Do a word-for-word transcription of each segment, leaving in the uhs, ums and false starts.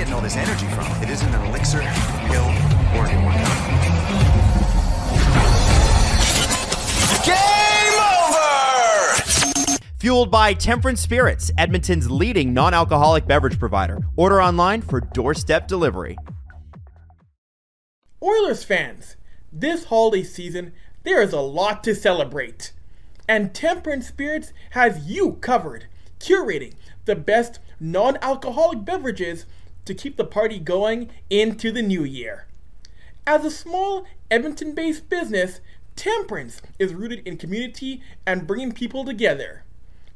getting all this energy from? It isn't an elixir, pill, or anyone. Game over! Fueled by Temperance Spirits, Edmonton's leading non-alcoholic beverage provider. Order online for doorstep delivery. Oilers fans, this holiday season, there is a lot to celebrate. And Temperance Spirits has you covered, curating the best non-alcoholic beverages to keep the party going into the new year. As a small Edmonton-based business, Temperance is rooted in community and bringing people together.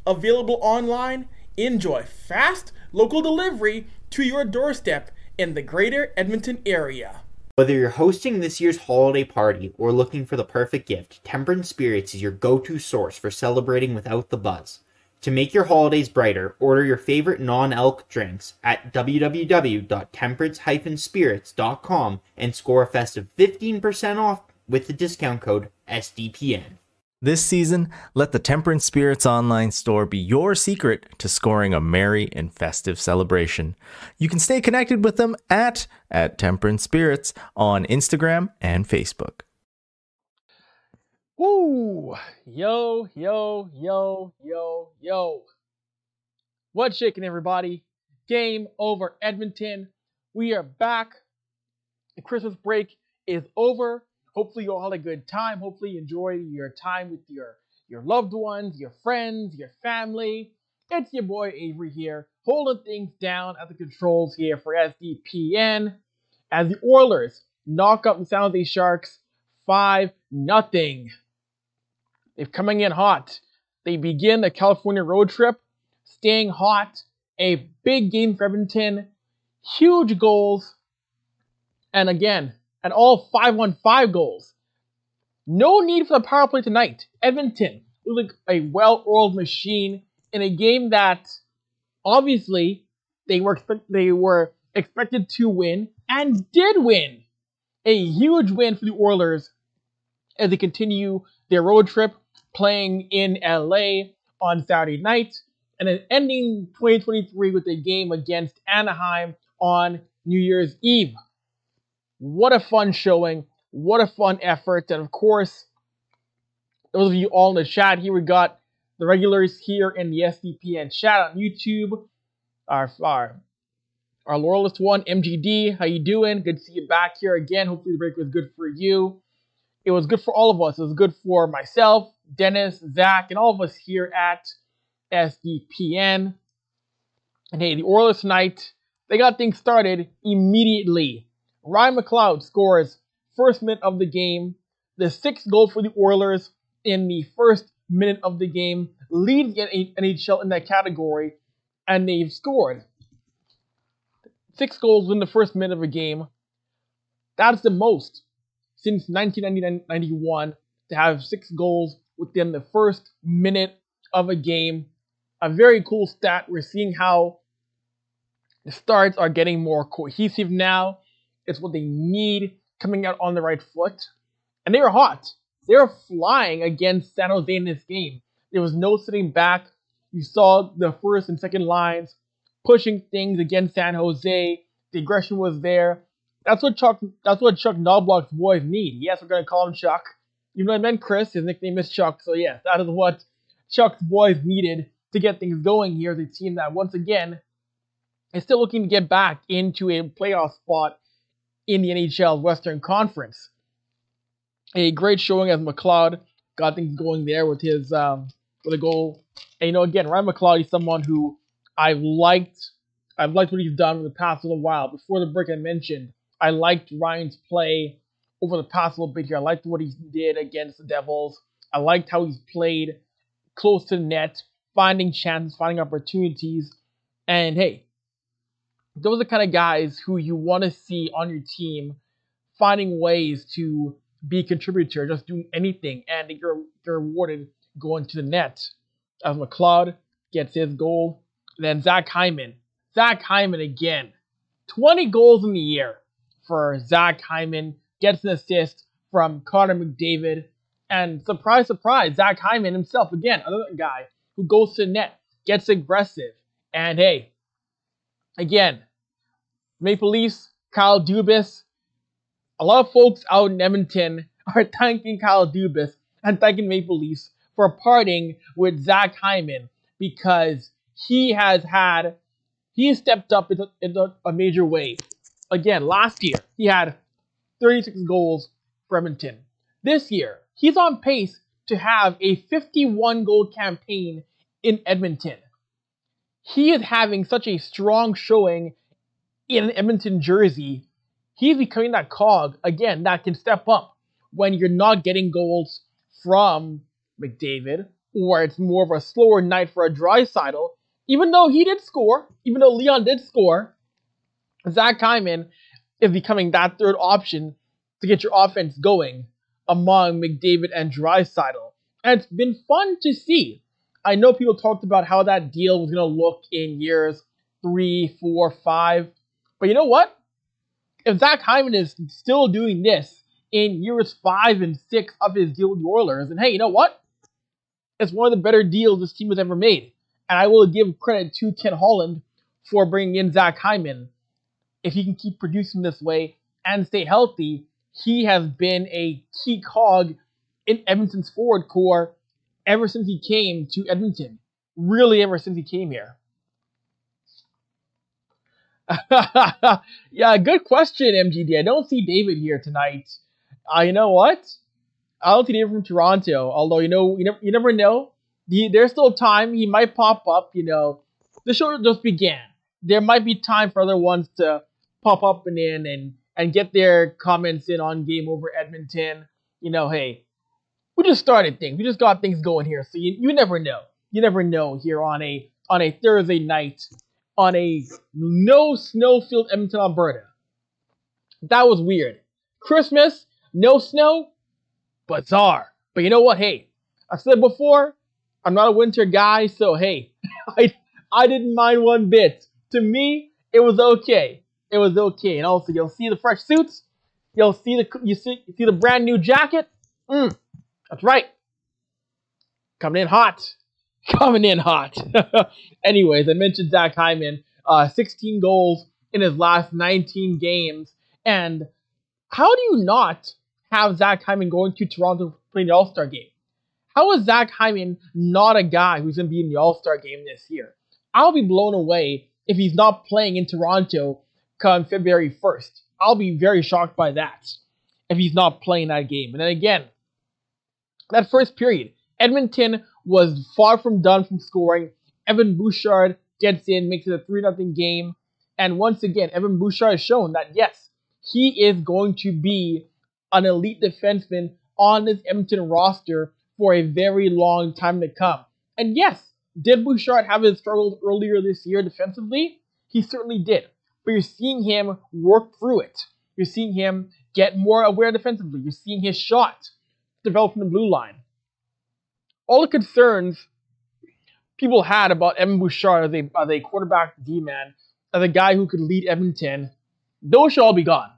Available online, enjoy fast local delivery to your doorstep in the greater Edmonton area. Whether you're hosting this year's holiday party or looking for the perfect gift, Temperance Spirits is your go-to source for celebrating without the buzz. To make your holidays brighter, order your favorite non-alc drinks at w w w dot temperance dash spirits dot com and score a festive fifteen percent off with the discount code S D P N. This season, let the Temperance Spirits online store be your secret to scoring a merry and festive celebration. You can stay connected with them at, at Temperance Spirits on Instagram and Facebook. Woo! Yo, yo, yo, yo, yo. What's shaking, everybody? Game over, Edmonton. We are back. The Christmas break is over. Hopefully you all had a good time. Hopefully you enjoyed your time with your, your loved ones, your friends, your family. It's your boy Avery here, holding things down at the controls here for S D P N as the Oilers knock out the San Jose Sharks five nothing. They're coming in hot. They begin a California road trip, staying hot. A big game for Edmonton. Huge goals. And again, and all five on five goals. No need for the power play tonight. Edmonton looked like a well-oiled machine in a game that, obviously, they were they were expected to win and did win. A huge win for the Oilers as they continue their road trip, playing in L A on Saturday night, and then ending twenty twenty-three with a game against Anaheim on New Year's Eve. What a fun showing. What a fun effort. And of course, those of you all in the chat here, we got the regulars here in the S D P N chat on YouTube. Our, our, our loyalist one, M G D, how you doing? Good to see you back here again. Hopefully the break was good for you. It was good for all of us. It was good for myself, Dennis, Zach, and all of us here at S D P N. And hey, the Oilers tonight, they got things started immediately. Ryan McLeod scores first minute of the game, the sixth goal for the Oilers in the first minute of the game, leads the N H L in that category, and they've scored six goals in the first minute of a game. That's the most since nineteen ninety-one to have six goals within the first minute of a game. A very cool stat. We're seeing how the starts are getting more cohesive now. It's what they need, coming out on the right foot. And they were hot. They were flying against San Jose in this game. There was no sitting back. You saw the first and second lines pushing things against San Jose. The aggression was there. That's what Chuck That's what Chuck Knoblauch's boys need. Yes, we're going to call him Chuck. Even though I meant Chris, his nickname is Chuck. So yes, that is what Chuck's boys needed to get things going here. The team that, once again, is still looking to get back into a playoff spot in the N H L Western Conference. A great showing as McLeod got things going there with his um, with a goal. And you know, again, Ryan McLeod is someone who I've liked. I've liked what he's done over the past little while. Before the break, I mentioned I liked Ryan's play over the past little bit here. I liked what he did against the Devils. I liked how he's played close to the net, finding chances, finding opportunities, and hey, those are the kind of guys who you want to see on your team finding ways to be a contributor, just doing anything, and you're, you're rewarded going to the net. As McLeod gets his goal, then Zach Hyman. Zach Hyman again. twenty goals in the year for Zach Hyman. Gets an assist from Connor McDavid. And surprise, surprise, Zach Hyman himself, again, another guy who goes to the net, gets aggressive, and hey, again, Maple Leafs, Kyle Dubas. A lot of folks out in Edmonton are thanking Kyle Dubas and thanking Maple Leafs for parting with Zach Hyman because he has had, he has stepped up in a, in a major way. Again, last year, he had thirty-six goals for Edmonton. This year, he's on pace to have a fifty-one goal campaign in Edmonton. He is having such a strong showing in an Edmonton jersey. He's becoming that cog, again, that can step up when you're not getting goals from McDavid, or it's more of a slower night for a Dreisaitl. Even though he did score, even though Leon did score, Zach Hyman is becoming that third option to get your offense going among McDavid and Dreisaitl. And it's been fun to see. I know people talked about how that deal was going to look in years three, four, five. But you know what? If Zach Hyman is still doing this in years five and six of his deal with the Oilers, and hey, you know what? It's one of the better deals this team has ever made. And I will give credit to Ken Holland for bringing in Zach Hyman. If he can keep producing this way and stay healthy, he has been a key cog in Edmonton's forward core ever since he came to Edmonton. Really, ever since he came here. Yeah, good question, M G D. I don't see David here tonight. Uh, you know what? I don't see David from Toronto, although, you know, you never, you never know. The, there's still time. He might pop up, you know. The show just began. There might be time for other ones to pop up and in and, and get their comments in on Game Over Edmonton. You know, hey, we just started things. We just got things going here. So you, you never know. You never know here on a on a Thursday night on a no snow-filled Edmonton, Alberta. That was weird. Christmas, no snow, bizarre. But you know what? Hey, I said before, I'm not a winter guy, so hey, I I didn't mind one bit. To me, it was okay. It was okay. And also, you'll see the fresh suits. You'll see the you see you see the brand new jacket. Mm, that's right. Coming in hot. Coming in hot. Anyways, I mentioned Zach Hyman, uh, sixteen goals in his last nineteen games. And how do you not have Zach Hyman going to Toronto playing the All-Star game? How is Zach Hyman not a guy who's going to be in the All-Star game this year? I'll be blown away if he's not playing in Toronto come February first. I'll be very shocked by that if he's not playing that game. And then again, that first period, Edmonton was far from done from scoring. Evan Bouchard gets in, makes it a three nothing game. And once again, Evan Bouchard has shown that, yes, he is going to be an elite defenseman on this Edmonton roster for a very long time to come. And yes, did Bouchard have his struggles earlier this year defensively? He certainly did. But you're seeing him work through it. You're seeing him get more aware defensively. You're seeing his shot develop from the blue line. All the concerns people had about Evan Bouchard as a, as a quarterback D-man, as a guy who could lead Edmonton, those should all be gone.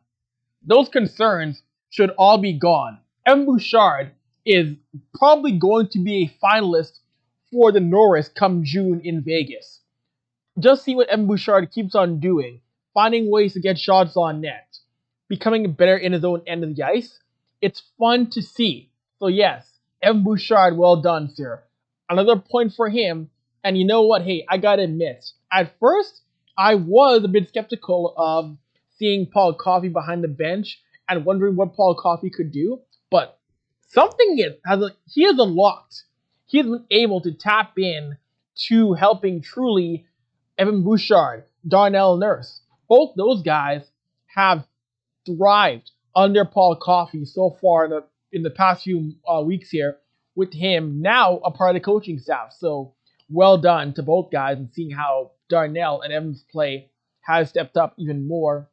Those concerns should all be gone. Evan Bouchard is probably going to be a finalist for the Norris come June in Vegas. Just see what Evan Bouchard keeps on doing, finding ways to get shots on net, becoming better in his own end of the ice. It's fun to see. So yes, Evan Bouchard, well done, sir. Another point for him. And you know what? Hey, I gotta admit, at first, I was a bit skeptical of seeing Paul Coffey behind the bench and wondering what Paul Coffey could do. But something is, has a, he has unlocked. He has been able to tap in to helping truly Evan Bouchard, Darnell Nurse. Both those guys have thrived under Paul Coffey so far in the, in the past few uh, weeks here with him now a part of the coaching staff. So well done to both guys and seeing how Darnell and Evan's play has stepped up even more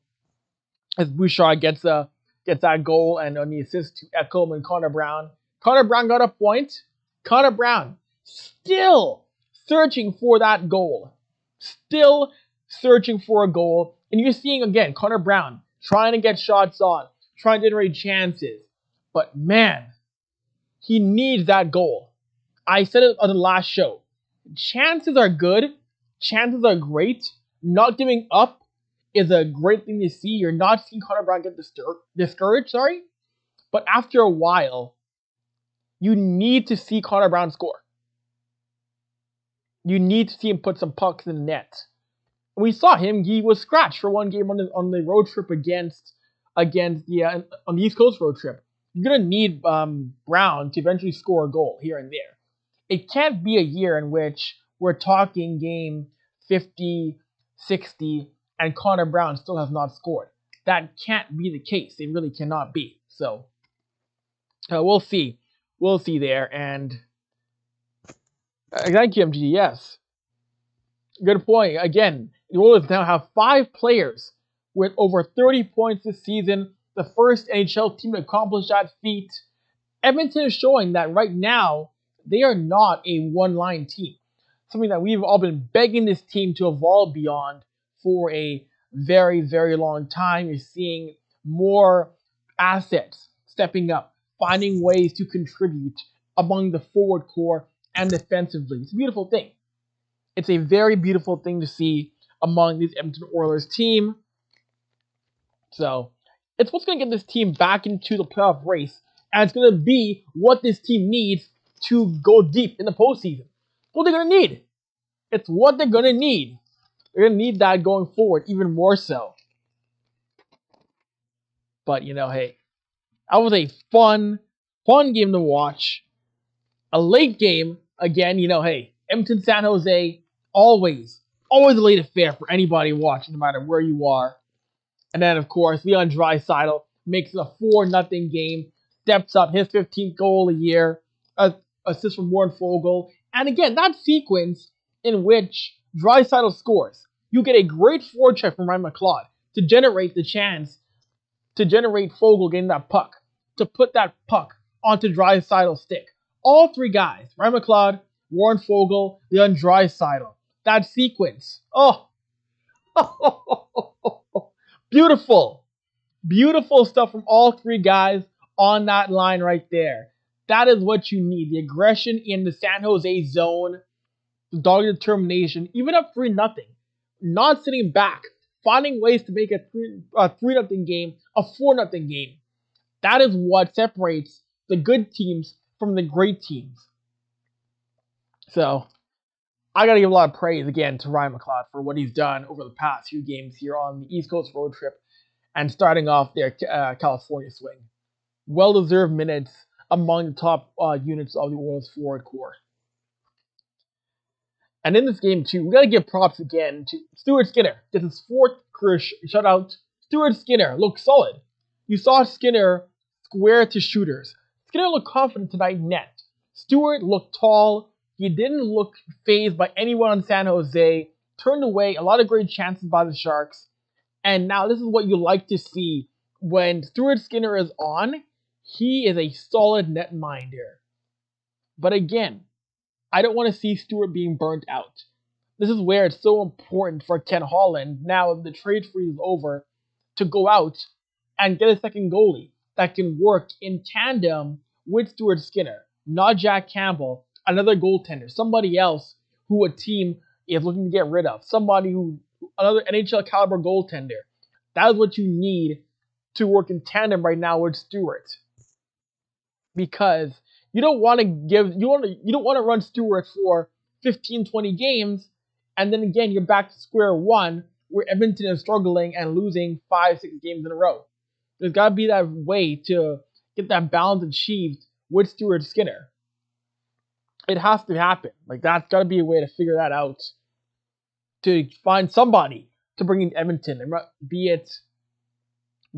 as Bouchard gets a Gets that goal and on the assist to Ekholm and Connor Brown. Connor Brown got a point. Connor Brown still searching for that goal. Still searching for a goal. And you're seeing, again, Connor Brown trying to get shots on, trying to generate chances. But, man, he needs that goal. I said it on the last show. Chances are good. Chances are great. Not giving up is a great thing to see. You're not seeing Connor Brown get distur- discouraged, sorry. But after a while, you need to see Connor Brown score. You need to see him put some pucks in the net. We saw him. He was scratched for one game on the, on the road trip against against the uh, on the East Coast road trip. You're gonna need um, Brown to eventually score a goal here and there. It can't be a year in which we're talking game fifty, sixty, and Connor Brown still has not scored. That can't be the case. It really cannot be. So uh, we'll see. We'll see there. And uh, thank you, M G. Yes, good point. Again, the Oilers now have five players with over thirty points this season. The first N H L team to accomplish that feat. Edmonton is showing that right now they are not a one-line team. Something that we've all been begging this team to evolve beyond for a very, very long time. You're seeing more assets stepping up, finding ways to contribute among the forward core and defensively. It's a beautiful thing. It's a very beautiful thing to see among this Edmonton Oilers team. So it's what's going to get this team back into the playoff race, and it's going to be what this team needs to go deep in the postseason. What they're going to need. It's what they're going to need. They're going to need that going forward, even more so. But, you know, hey, that was a fun, fun game to watch. A late game, again, you know, hey, Edmonton, San Jose, always, always a late affair for anybody watching, no matter where you are. And then, of course, Leon Dreisaitl makes it a four nothing game, steps up his fifteenth goal of the year, a assist from Warren Foegele. And again, that sequence in which Dreisaitl scores, you get a great forecheck from Ryan McLeod to generate the chance, to generate Foegele getting that puck, to put that puck onto Dreisaitl's stick. All three guys, Ryan McLeod, Warren Foegele, Leon Dreisaitl. That sequence. Oh, beautiful, beautiful stuff from all three guys on that line right there. That is what you need. The aggression in the San Jose zone, the dog determination, even up three nothing. Not sitting back, finding ways to make a three nothing game, a four nothing game. That is what separates the good teams from the great teams. So, I got to give a lot of praise again to Ryan McLeod for what he's done over the past few games here on the East Coast road trip and starting off their uh, California swing. Well-deserved minutes among the top uh, units of the Oilers forward core. And in this game, too, we got to give props again to Stuart Skinner. Gets his fourth career sh- shutout. Stuart Skinner looked solid. You saw Skinner square to shooters. Skinner looked confident tonight net. Stuart looked tall. He didn't look fazed by anyone in San Jose. Turned away a lot of great chances by the Sharks. And now this is what you like to see when Stuart Skinner is on. He is a solid netminder. But again, I don't want to see Stuart being burnt out. This is where it's so important for Ken Holland, now that the trade freeze is over, to go out and get a second goalie that can work in tandem with Stuart Skinner, not Jack Campbell, another goaltender, somebody else who a team is looking to get rid of, somebody who, another N H L caliber goaltender. That is what you need to work in tandem right now with Stuart. Because you don't want to give you want to you don't want to run Stewart for fifteen, twenty games, and then again you're back to square one where Edmonton is struggling and losing five, six games in a row. There's got to be that way to get that balance achieved with Stuart Skinner. It has to happen. Like that's got to be a way to figure that out. To find somebody to bring in Edmonton, be it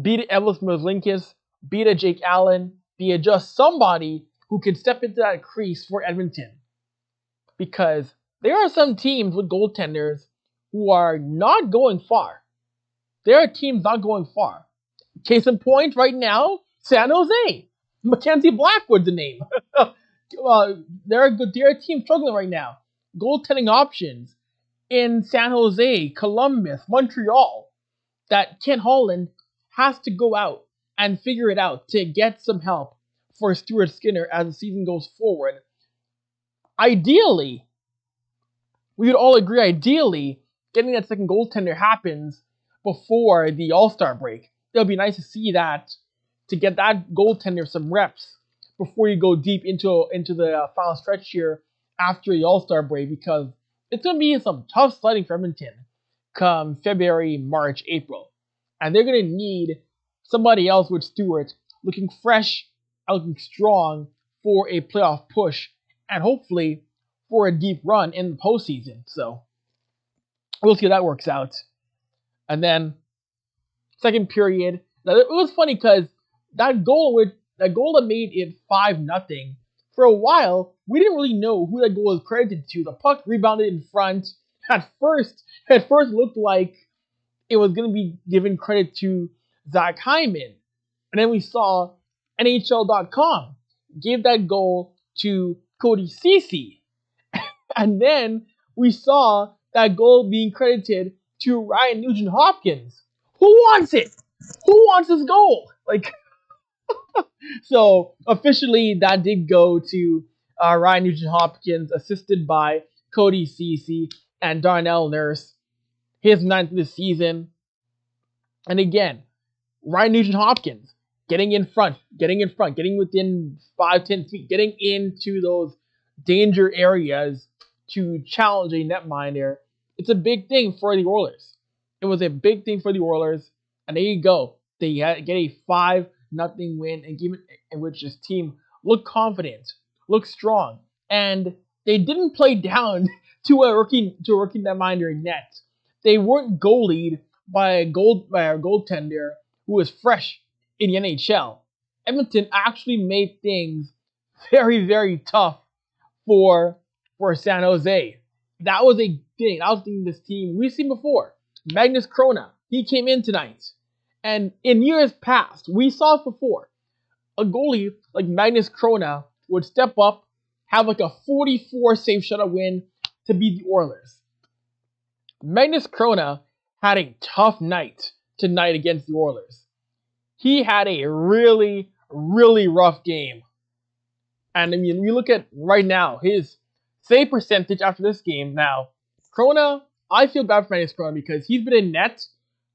be it Elvis Merzlikins, be it Jake Allen. Be it just somebody who can step into that crease for Edmonton. Because there are some teams with goaltenders who are not going far. There are teams not going far. Case in point right now, San Jose. Mackenzie Blackwood's the name. uh, there, are, there are teams struggling right now. Goaltending options in San Jose, Columbus, Montreal. That Ken Holland has to go out and figure it out to get some help for Stuart Skinner as the season goes forward. Ideally, we would all agree, ideally, getting that second goaltender happens before the All-Star break. It would be nice to see that, to get that goaltender some reps before you go deep into into the final stretch here after the All-Star break, because it's going to be some tough sledding for Edmonton come February, March, April. And they're going to need somebody else with Stuart looking fresh and looking strong for a playoff push and hopefully for a deep run in the postseason. So we'll see how that works out. And then second period. Now, it was funny because that goal with that goal that made it five nothing, for a while, we didn't really know who that goal was credited to. The puck rebounded in front. At first, at first it looked like it was going to be given credit to Zach Hyman. And then we saw N H L dot com gave that goal to Cody Ceci. And then we saw that goal being credited to Ryan Nugent-Hopkins. Who wants it? Who wants this goal? Like, so officially that did go to uh, Ryan Nugent-Hopkins, assisted by Cody Ceci and Darnell Nurse, his ninth this season. And again, Ryan Nugent-Hopkins getting in front, getting in front, getting within five, ten feet, getting into those danger areas to challenge a netminder. It's a big thing for the Oilers. It was a big thing for the Oilers. And there you go. They get a five nothing win in a game in which this team looked confident, looked strong, and they didn't play down to a rookie to a rookie netminder in net. They weren't goalied by a goal by a goaltender who was fresh in the N H L. Edmonton actually made things very, very tough for for San Jose. That was a thing. That was the thing this team we've seen before. Magnus Chrona, he came in tonight. And in years past, we saw it before. A goalie like Magnus Chrona would step up, have like a forty-four save shutout win to beat the Oilers. Magnus Chrona had a tough night tonight against the Oilers. He had a really, really rough game. And I mean, we look at right now, his save percentage after this game now. Chrona, I feel bad for Magnus Chrona because he's been in net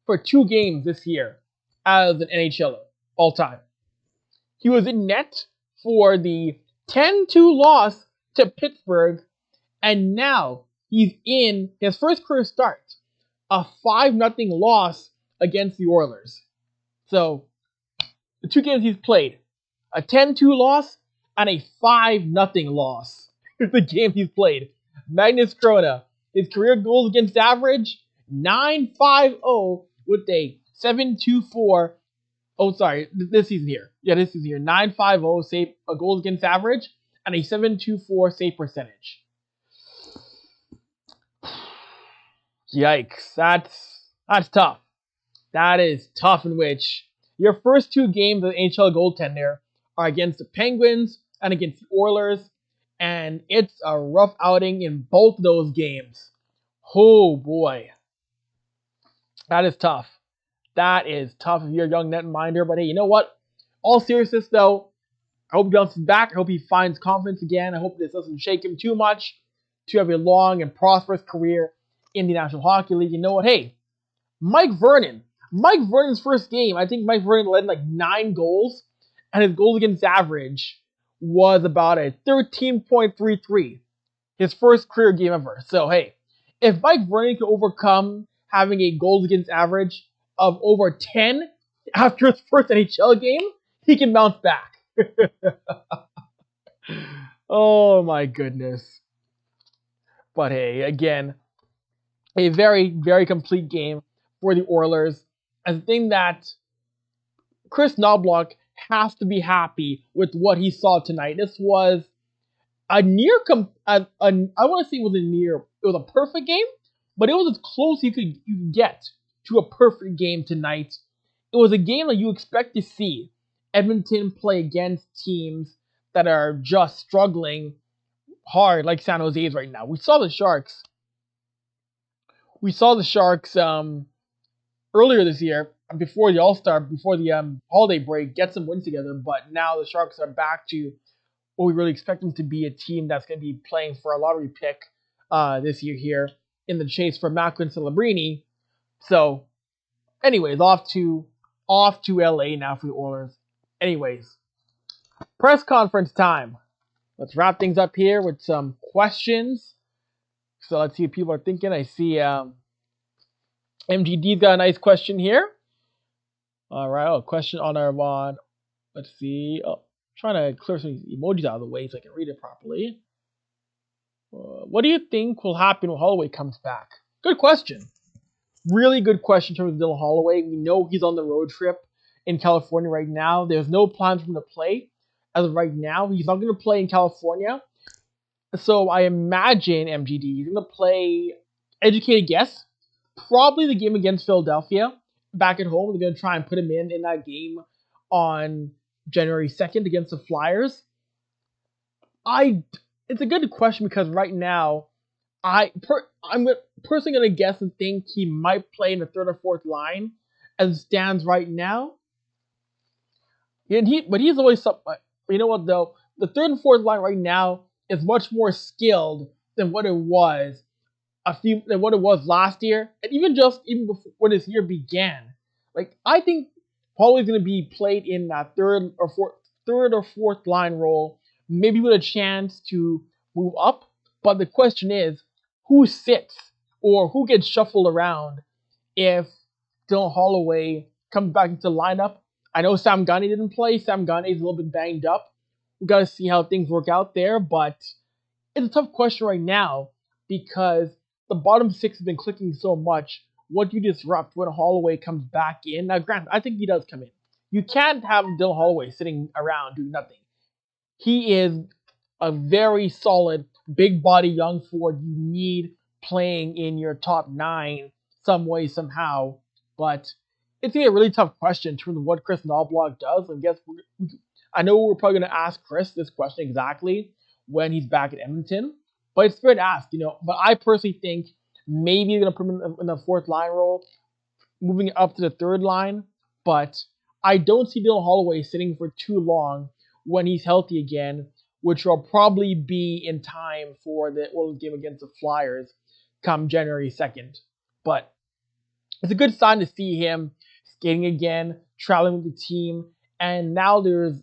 for two games this year as an NHLer all time. He was in net for the ten two loss to Pittsburgh, and now he's in his first career start, a five nothing loss against the Oilers. So, the two games he's played, a ten two loss and a five nothing loss. The game he's played. Magnus Chrona, his career goals against average, nine five oh with a seven two four. Oh, sorry, this season here. Yeah, this season here. nine five oh save a goals against average and a seven two four save percentage. Yikes, that's that's tough. That is tough. In which your first two games of N H L goaltender are against the Penguins and against the Oilers. And it's a rough outing in both those games. Oh boy. That is tough. That is tough if you're a young netminder. But hey, you know what? All seriousness though, I hope Johnson's back. I hope he finds confidence again. I hope this doesn't shake him too much to have a long and prosperous career in the National Hockey League. You know what? Hey, Mike Vernon. Mike Vernon's first game, I think Mike Vernon led in like nine goals. And his goals against average was about a thirteen point three three, his first career game ever. So, hey, if Mike Vernon can overcome having a goals against average of over ten after his first N H L game, he can bounce back. Oh, my goodness. But, hey, again, a very, very complete game for the Oilers. And the thing that Chris Knoblauch has to be happy with what he saw tonight. This was a near, comp- a, a, I want to say it was a near, it was a perfect game, but it was as close you could you could get to a perfect game tonight. It was a game that you expect to see Edmonton play against teams that are just struggling hard like San Jose is right now. We saw the Sharks. We saw the Sharks um, earlier this year, before the All-Star, before the um, holiday break, get some wins together. But now the Sharks are back to what we really expect them to be, a team that's going to be playing for a lottery pick uh, this year here in the chase for Macklin Celebrini. So Anyways, off to off to L A now for the Oilers. Anyways, press conference time. Let's wrap things up here with some questions. So let's see what people are thinking. I see um, M G D's got a nice question here. All right, oh, question on our one. Let's see. Oh, I'm trying to clear some of these emojis out of the way so I can read it properly. Uh, what do you think will happen when Holloway comes back? Good question. Really good question in terms of Dylan Holloway. We know he's on the road trip in California right now. There's no plans for him to play as of right now. He's not going to play in California. So I imagine M G D, he's going to play, educated guess, probably the game against Philadelphia back at home. They're going to try and put him in in that game on January second against the Flyers. I... It's a good question because right now, I per, I'm personally gonna guess and think he might play in the third or fourth line as it stands right now. And he, but he's always some, you know what though, the third and fourth line right now is much more skilled than what it was a few than what it was last year, and even just even before when this year began. Like I think Holloway's gonna be played in that third or fourth third or fourth line role. Maybe with a chance to move up. But the question is, who sits or who gets shuffled around if Dylan Holloway comes back into the lineup? I know Sam Gagner didn't play. Sam Gagner is a little bit banged up. We've got to see how things work out there. But it's a tough question right now because the bottom six has been clicking so much. What do you disrupt when Holloway comes back in? Now, granted, I think he does come in. You can't have Dylan Holloway sitting around doing nothing. He is a very solid, big body young forward. You need playing in your top nine some way, somehow. But it's a really tough question in terms of what Chris Knoblauch does. I guess we're, I know we're probably going to ask Chris this question exactly when he's back at Edmonton. But it's fair to ask, you know. But I personally think maybe they're going to put him in the fourth line role, moving up to the third line. But I don't see Dylan Holloway sitting for too long when he's healthy again, which will probably be in time for the Oilers game against the Flyers come January second. But it's a good sign to see him skating again, traveling with the team, and now there's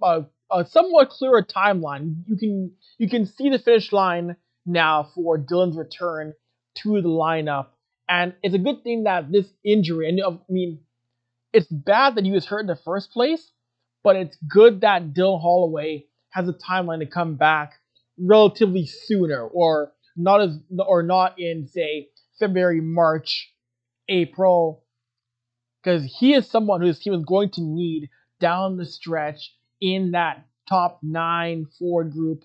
a, a somewhat clearer timeline. You can you can see the finish line now for Dylan's return to the lineup, and it's a good thing that this injury, and I mean, it's bad that he was hurt in the first place, but it's good that Dylan Holloway has a timeline to come back relatively sooner, or not as, or not in, say, February, March, April, because he is someone who his team is going to need down the stretch in that top nine forward group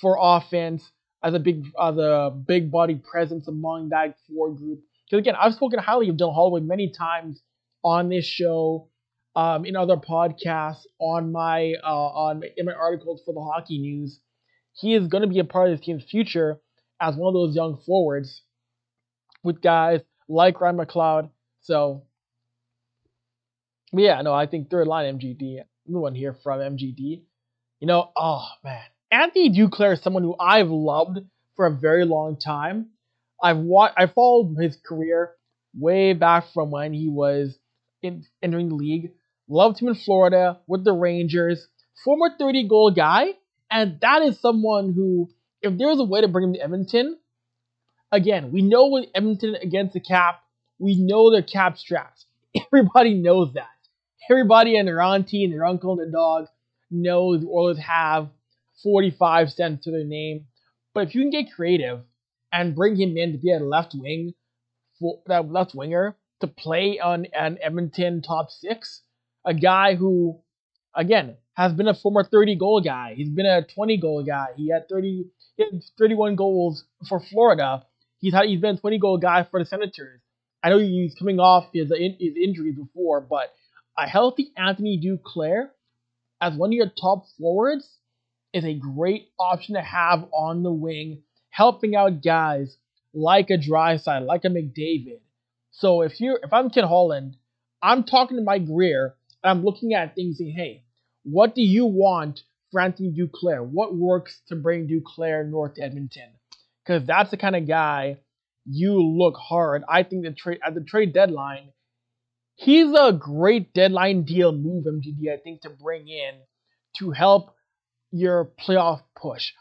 for offense as a big, as a big body presence among that forward group. Because again, I've spoken highly of Dylan Holloway many times on this show. Um, in other podcasts, on my uh, on in my articles for the Hockey News, he is going to be a part of this team's future as one of those young forwards with guys like Ryan McLeod. So, yeah, no, I think third line M G D. Another one here from M G D. You know, oh man, Anthony Duclair is someone who I've loved for a very long time. I've watched, I followed his career way back from when he was in, entering the league. Loved him in Florida with the Rangers. Former thirty-goal guy. And that is someone who, if there's a way to bring him to Edmonton, again, we know with Edmonton against the cap, we know their cap straps. Everybody knows that. Everybody and their auntie and their uncle and their dog knows the Oilers have forty-five cents to their name. But if you can get creative and bring him in to be a left wing, for that left winger, to play on an Edmonton top six, a guy who, again, has been a former thirty-goal guy. He's been a twenty-goal guy. He had thirty, he had thirty-one goals for Florida. He's had, he's been a twenty-goal guy for the Senators. I know he's coming off his, his injuries before, but a healthy Anthony Duclair as one of your top forwards is a great option to have on the wing, helping out guys like a Dreisaitl, like a McDavid. So if you, if I'm Ken Holland, I'm talking to Mike Greer, and I'm looking at things saying, hey, what do you want for Anthony Duclair? What works to bring Duclair north to Edmonton? Because that's the kind of guy you look hard. I think the trade at the trade deadline, he's a great deadline deal move, M G D, I think, to bring in to help your playoff push.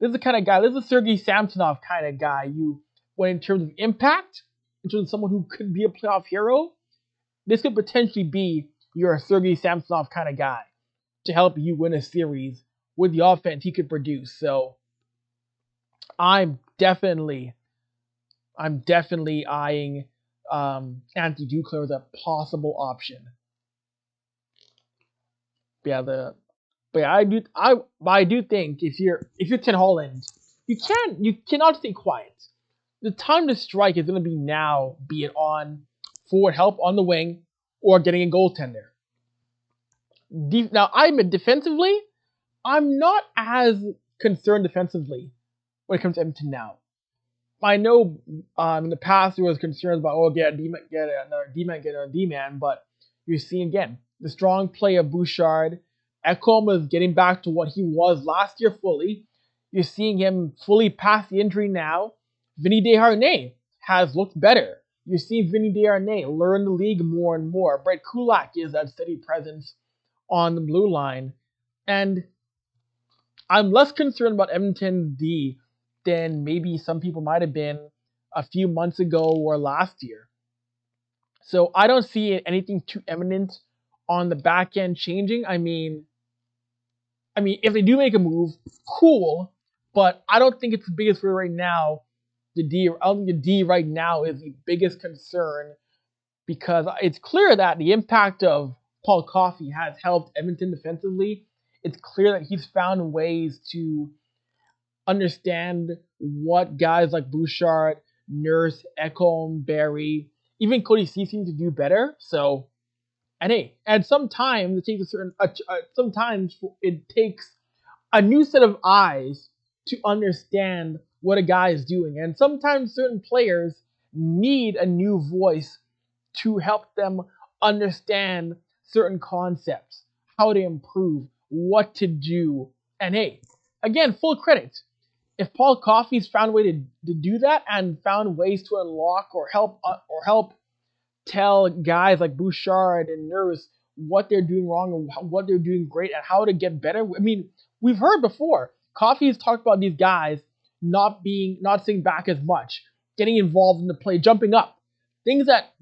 This is the kind of guy, this is a Sergei Samsonov kind of guy. You, when in terms of impact, in terms of someone who could be a playoff hero, this could potentially be your Sergei Samsonov kind of guy to help you win a series with the offense he could produce. So I'm definitely, I'm definitely eyeing um, Anthony Duclair as a possible option. But yeah, the but yeah, I do I but I do think if you're if you're Ken Holland, you can't you cannot stay quiet. The time to strike is going to be now, be it on forward help on the wing or getting a goaltender. De- now, I admit, defensively, I'm not as concerned defensively when it comes to Edmonton now. I know um, in the past there was concerns about, oh, get, a D-man, get another D-man, get another D-man, but you see, again, the strong play of Bouchard. Ekholm is getting back to what he was last year fully. You're seeing him fully past the injury now. Vinny Desharnais has looked better. You see Vinny Desharnais learn the league more and more. Brett Kulak is a steady presence on the blue line. And I'm less concerned about Edmonton D than maybe some people might have been a few months ago or last year. So I don't see anything too eminent on the back end changing. I mean, I mean, if they do make a move, cool. But I don't think it's the biggest for right now. The D, I don't think the D right now is the biggest concern because it's clear that the impact of Paul Coffey has helped Edmonton defensively. It's clear that he's found ways to understand what guys like Bouchard, Nurse, Ekholm, Barry, even Cody Ceci seem to do better. So, and hey, and sometimes it takes a certain, uh, uh, sometimes it takes a new set of eyes to understand what a guy is doing. And sometimes certain players need a new voice to help them understand certain concepts, how to improve, what to do. And hey, again, full credit. If Paul Coffey's found a way to, to do that and found ways to unlock or help uh, or help tell guys like Bouchard and Nurse what they're doing wrong and what they're doing great and how to get better. I mean, we've heard before. Coffey's talked about these guys not being, not sitting back as much, getting involved in the play, jumping up. Things that,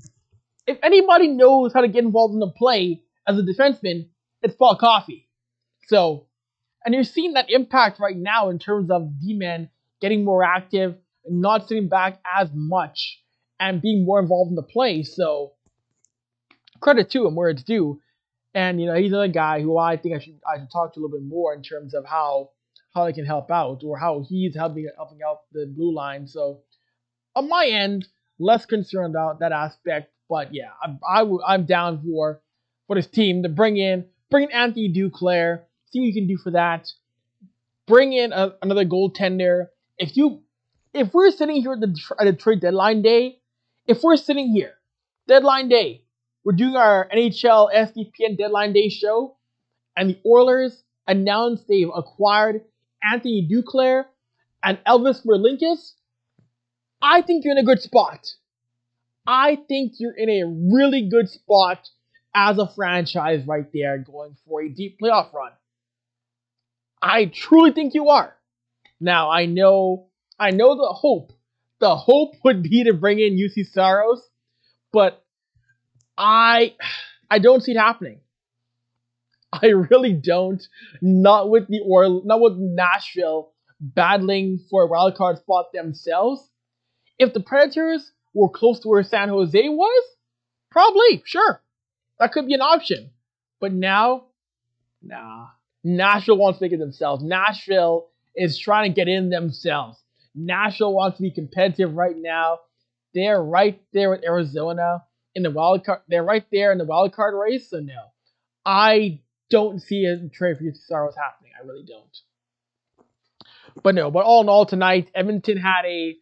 if anybody knows how to get involved in the play as a defenseman, it's Paul Coffey. So, and you're seeing that impact right now in terms of D-men getting more active, not sitting back as much, and being more involved in the play. So, credit to him where it's due. And, you know, he's another guy who I think I should, I should talk to a little bit more in terms of how how they can help out, or how he's helping helping out the blue line. So, on my end, less concerned about that aspect. But yeah, I, I w- I'm down for for this team to bring in bring in Anthony Duclair. See what you can do for that. Bring in a, another goaltender. If you if we're sitting here at the at the trade deadline day, if we're sitting here deadline day, we're doing our N H L S D P N deadline day show, and the Oilers announced they've acquired Anthony Duclair and Elvis Merzlikins, I think you're in a good spot. I think you're in a really good spot as a franchise right there going for a deep playoff run. I truly think you are. Now, I know I know the hope. The hope would be to bring in U C Saros, but I I don't see it happening. I really don't. Not with the or not with Nashville battling for a wildcard spot themselves. If the Predators were close to where San Jose was, probably, sure. That could be an option. But now, nah. Nashville wants to make it themselves. Nashville is trying to get in themselves. Nashville wants to be competitive right now. They're right there with Arizona in the wildcard. They're right there in the wildcard race, so no. I don't see a trade for U C Saros happening. I really don't. But no, but all in all tonight, Edmonton had a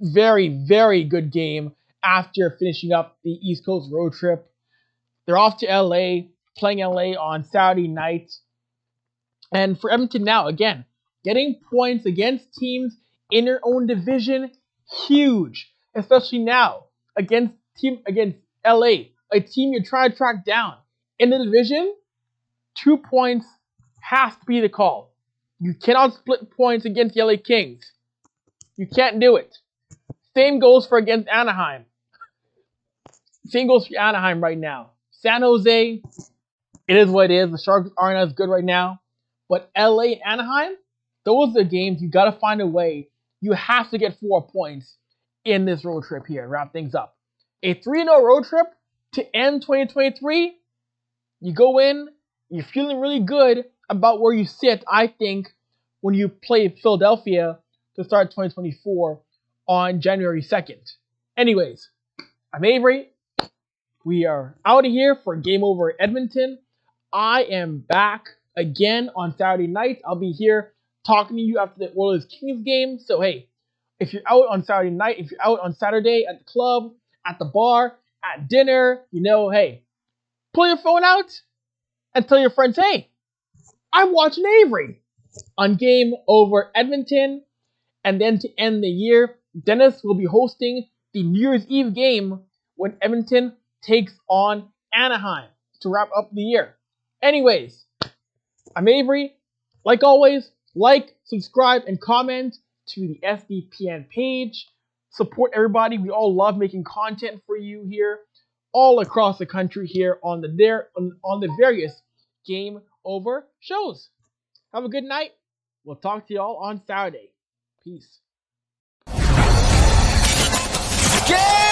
very, very good game after finishing up the East Coast road trip. They're off to L A, playing L A on Saturday night. And for Edmonton now, again, getting points against teams in their own division, huge. Especially now, against team against L A, a team you're trying to track down. In the division, two points has to be the call. You cannot split points against the L A Kings. You can't do it. Same goes for against Anaheim. Same goes for Anaheim right now. San Jose, it is what it is. The Sharks aren't as good right now. But L A and Anaheim, those are the games you got to find a way. You have to get four points in this road trip here and wrap things up. A three oh road trip to end twenty twenty-three, you go in, you're feeling really good about where you sit, I think, when you play Philadelphia to start twenty twenty-four on January second. Anyways, I'm Avery. We are out of here for Game Over Edmonton. I am back again on Saturday night. I'll be here talking to you after the Oilers-Kings game. So, hey, if you're out on Saturday night, if you're out on Saturday at the club, at the bar, at dinner, you know, hey, pull your phone out and tell your friends, hey, I'm watching Avery on Game Over Edmonton. And then to end the year, Dennis will be hosting the New Year's Eve game when Edmonton takes on Anaheim to wrap up the year. Anyways, I'm Avery. Like always, like, subscribe, and comment to the S D P N page. Support everybody. We all love making content for you here, all across the country here on the there on, on the various Game Over shows. Have a good night. We'll talk to y'all on Saturday. Peace. Game!